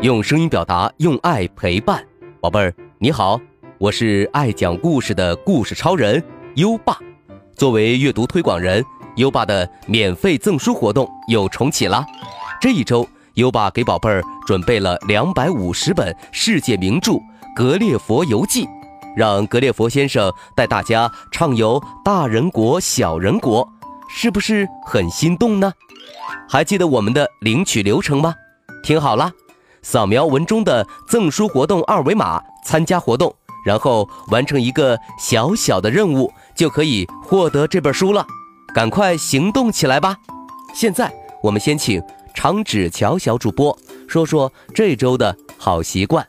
用声音表达，用爱陪伴。宝贝儿，你好，我是爱讲故事的故事超人优爸。作为阅读推广人，优爸的免费赠书活动又重启了。这一周，优爸给宝贝儿准备了250本世界名著《格列佛游记》，让格列佛先生带大家畅游大人国、小人国，是不是很心动呢？还记得我们的领取流程吗？听好了，扫描文中的赠书活动二维码参加活动，然后完成一个小小的任务，就可以获得这本书了。赶快行动起来吧！现在我们先请长指乔小主播说说这周的好习惯。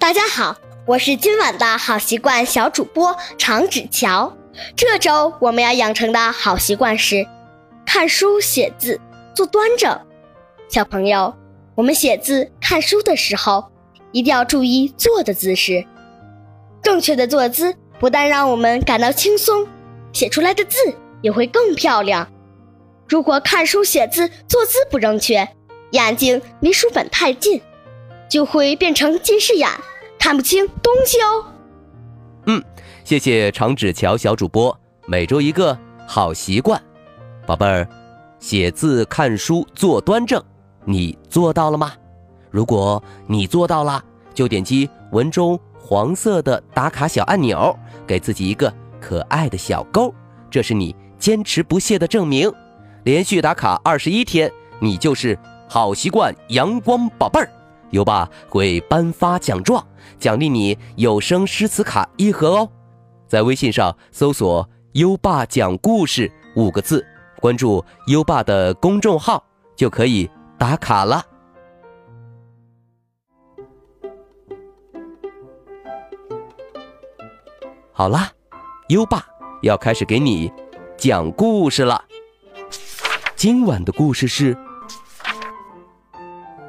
大家好，我是今晚的好习惯小主播长指乔。这周我们要养成的好习惯是看书、写字、坐端正。小朋友，我们写字、看书的时候，一定要注意坐的姿势。正确的坐姿不但让我们感到轻松，写出来的字也会更漂亮。如果看书、写字、坐姿不正确，眼睛离书本太近，就会变成近视眼，看不清东西哦。谢谢长指乔小主播，每周一个好习惯。宝贝儿，写字、看书、坐端正，你做到了吗？如果你做到了，就点击文中黄色的打卡小按钮，给自己一个可爱的小勾，这是你坚持不懈的证明。连续打卡21天，你就是好习惯阳光宝贝儿。优爸会颁发奖状，奖励你有声诗词卡1盒哦。在微信上搜索“优爸讲故事”5个字，关注优爸的公众号就可以打卡了。好啦，优爸要开始给你讲故事了。今晚的故事是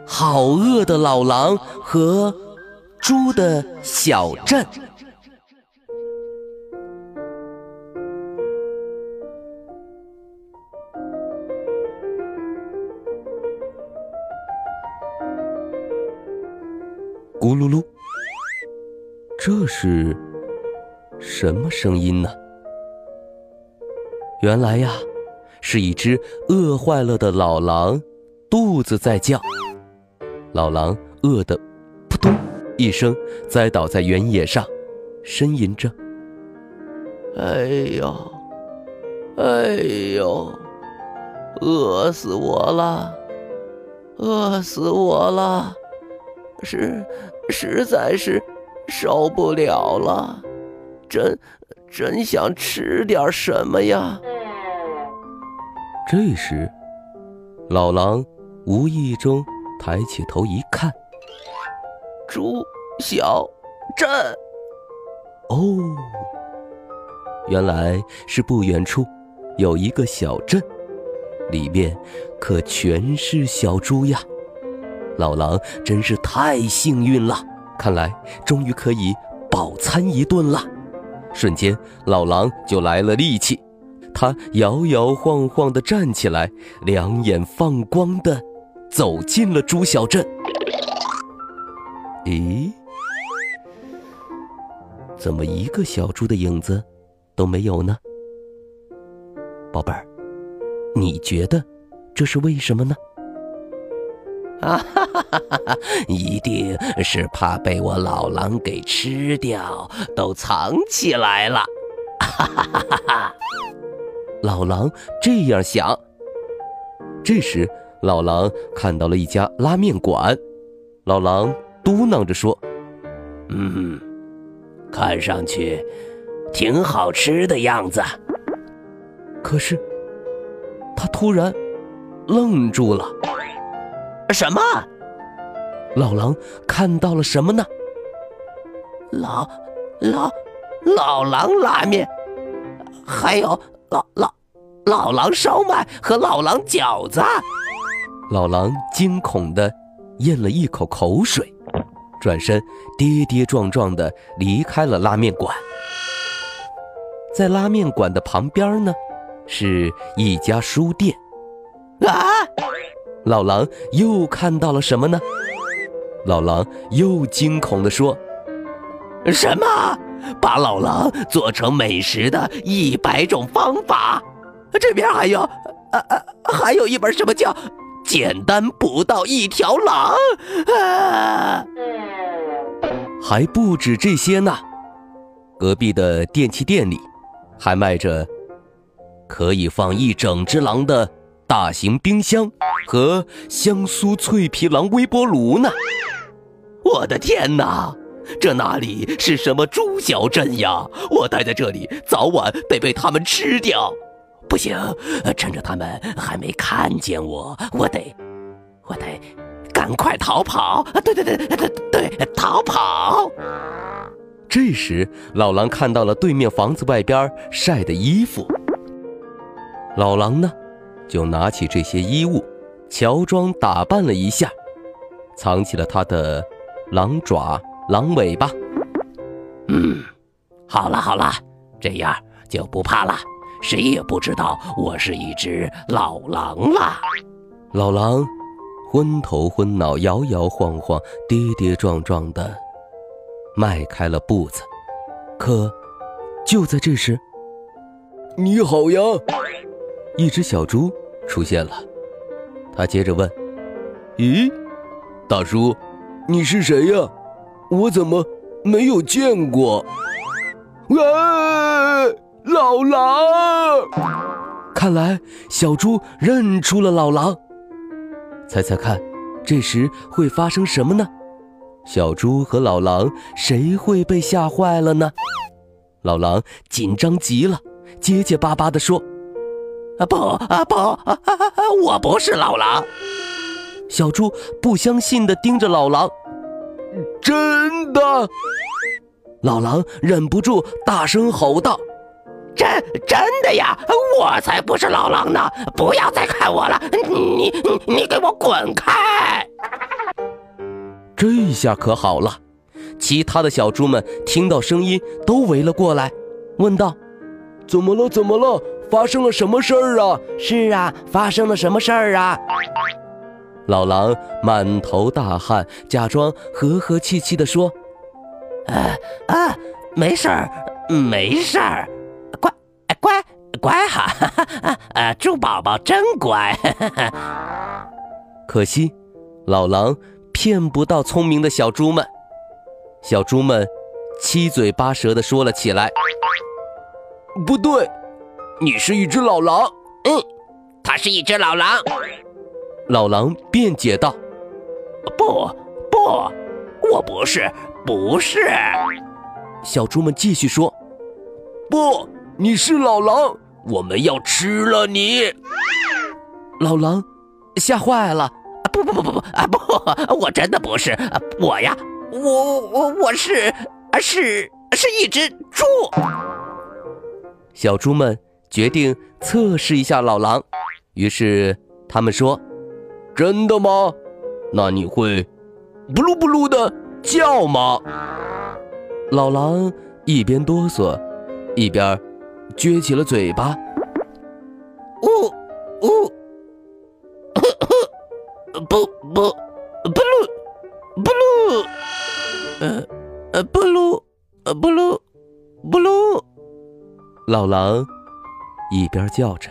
好饿的老狼和猪的小镇。咕噜噜，这是什么声音呢？原来呀，是一只饿坏了的老狼肚子在叫。老狼饿得扑通一声栽倒在原野上，呻吟着：哎呦哎呦，饿死我了，饿死我了，实在是受不了了，真想吃点什么呀。这时，老狼无意中抬起头一看，猪小镇。哦，原来是不远处有一个小镇，里面可全是小猪呀。老狼真是太幸运了，看来终于可以饱餐一顿了。瞬间，老狼就来了力气，他摇摇晃晃地站起来，两眼放光地走进了猪小镇。咦，怎么一个小猪的影子都没有呢？宝贝儿，你觉得这是为什么呢？一定是怕被我老狼给吃掉，都藏起来了。老狼这样想。这时，老狼看到了一家拉面馆，老狼嘟囔着说：看上去挺好吃的样子。可是，他突然愣住了。什么？老狼看到了什么呢？老狼拉面，还有老狼烧麦和老狼饺子。老狼惊恐地咽了一口口水，转身跌跌撞撞地离开了拉面馆。在拉面馆的旁边呢，是一家书店。啊！老狼又看到了什么呢？老狼又惊恐地说：“什么？把老狼做成美食的100种方法！这边还有，还有一本什么叫《简单捕到1条狼》啊！”还不止这些呢，隔壁的电器店里还卖着可以放1整只狼的大型冰箱和香酥脆皮狼微波炉呢。我的天哪，这哪里是什么猪小镇呀？我待在这里早晚得被他们吃掉。不行，趁着他们还没看见我，我得赶快逃跑。对，逃跑。这时老狼看到了对面房子外边晒的衣服，老狼呢就拿起这些衣物乔装打扮了一下，藏起了他的狼爪狼尾巴。好了，这样就不怕了，谁也不知道我是一只老狼了。老狼昏头昏脑，摇摇晃晃，跌跌撞撞的迈开了步子。可就在这时，你好呀，一只小猪出现了。他接着问：咦，大叔，你是谁呀？我怎么没有见过？老狼！看来小猪认出了老狼。猜猜看，这时会发生什么呢？小猪和老狼谁会被吓坏了呢？老狼紧张极了，结结巴巴地说：“不，我不是老狼。”小猪不相信地盯着老狼：“真的？”老狼忍不住大声吼道：“真的呀！我才不是老狼呢！不要再看我了，你给我滚开！”这下可好了，其他的小猪们听到声音都围了过来，问道：“怎么了？发生了什么事儿啊？”“是啊，发生了什么事儿啊？”老狼满头大汗，假装和和气气地说：“没事儿，乖哈，猪宝宝真乖。”可惜，老狼骗不到聪明的小猪们，小猪们七嘴八舌地说了起来：“不对，你是一只老狼。”“他是一只老狼。”老狼辩解道：“不，我不是。”小猪们继续说：“不，你是老狼，我们要吃了你。”老狼吓坏了。“不，我真的不是，我呀，我是一只猪。”小猪们决定测试一下老狼，于是他们说：“真的吗？那你会不噜不噜的叫吗？”老狼一边哆嗦，一边撅起了嘴巴。“呜。”不噜，老狼一边叫着，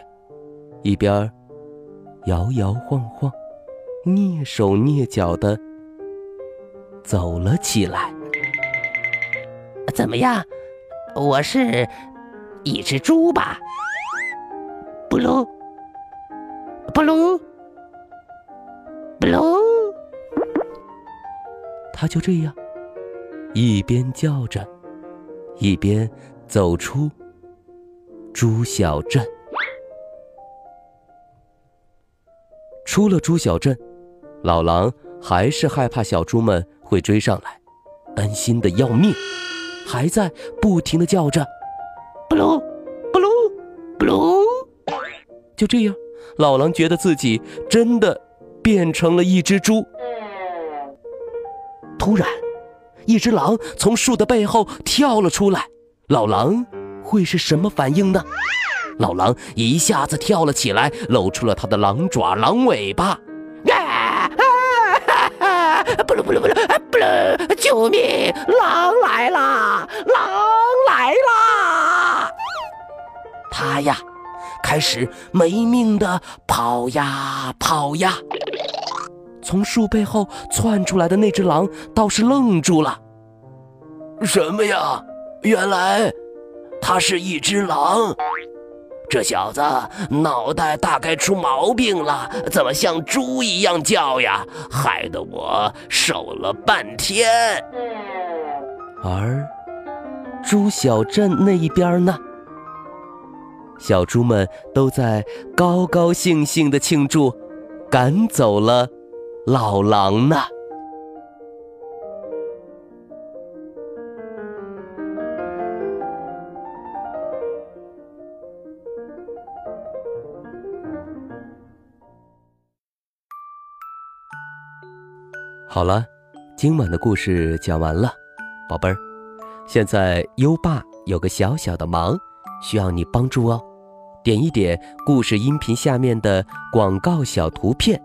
一边摇摇晃晃，蹑手蹑脚的走了起来。“怎么样，我是一只猪吧？不噜。”他就这样一边叫着，一边走出猪小镇。出了猪小镇，老狼还是害怕小猪们会追上来，担心的要命，还在不停地叫着：“不噜。”就这样，老狼觉得自己真的变成了一只猪。突然，一只狼从树的背后跳了出来，老狼会是什么反应呢？老狼一下子跳了起来，露出了他的狼爪、狼尾巴。“啊！不噜不噜不噜，不噜！救命！狼来啦！狼来啦！他呀，开始没命的跑呀跑呀。从树背后窜出来的那只狼倒是愣住了。什么呀？原来它是一只狼。这小子脑袋大概出毛病了，怎么像猪一样叫呀？害得我守了半天。而猪小镇那一边呢，小猪们都在高高兴兴地庆祝赶走了老狼呢。好了，今晚的故事讲完了，宝贝儿，现在优爸有个小小的忙，需要你帮助哦。点一点故事音频下面的广告小图片，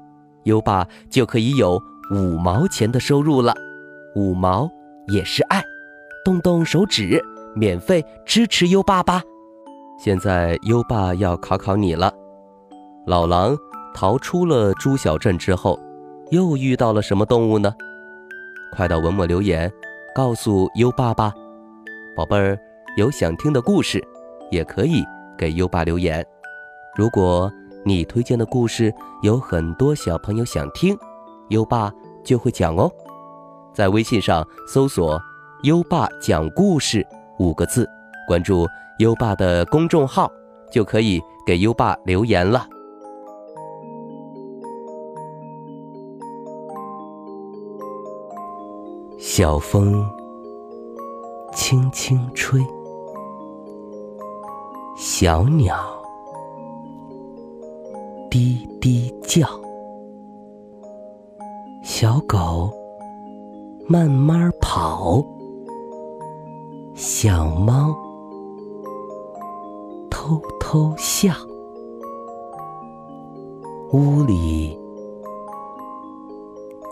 优爸就可以有5毛钱的收入了。5毛也是爱，动动手指，免费支持优爸吧。现在优爸要考考你了，老狼逃出了猪小镇之后，又遇到了什么动物呢？快到文末留言告诉优爸吧。宝贝儿，有想听的故事也可以给优爸留言。如果你推荐的故事有很多小朋友想听，优爸就会讲哦。在微信上搜索优爸讲故事5个字，关注优爸的公众号，就可以给优爸留言了。小风轻轻吹，小鸟滴滴叫，小狗慢慢跑，小猫偷偷笑，屋里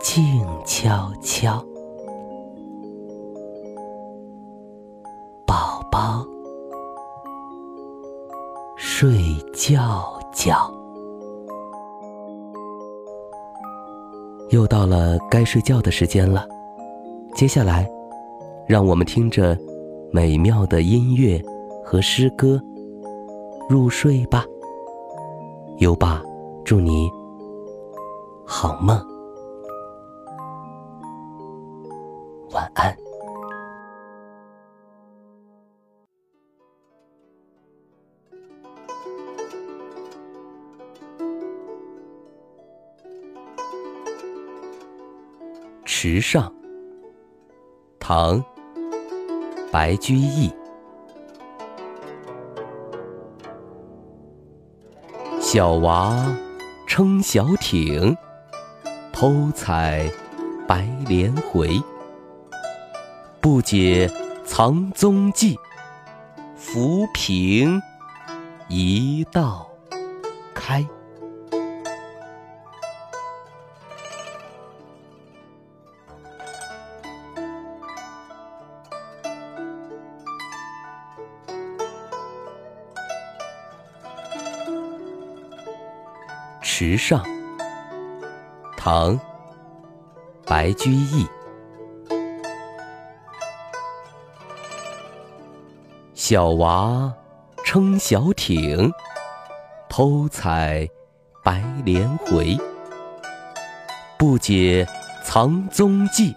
静悄悄，宝宝睡觉觉。又到了该睡觉的时间了，接下来让我们听着美妙的音乐和诗歌入睡吧。优爸祝你好梦，晚安。池上，唐·白居易。小娃撑小艇，偷采白莲回。不解藏踪迹，浮萍一道开。池上，唐·白居易。小娃撑小艇，偷采白莲回。不解藏踪迹，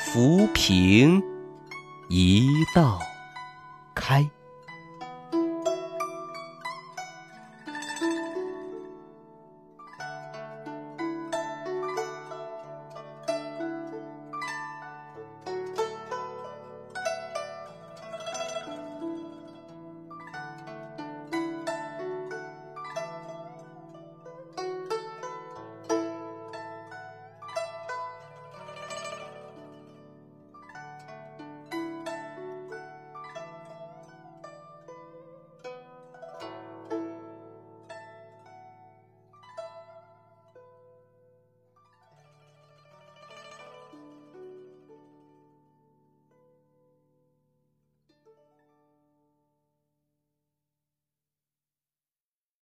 浮萍一道开。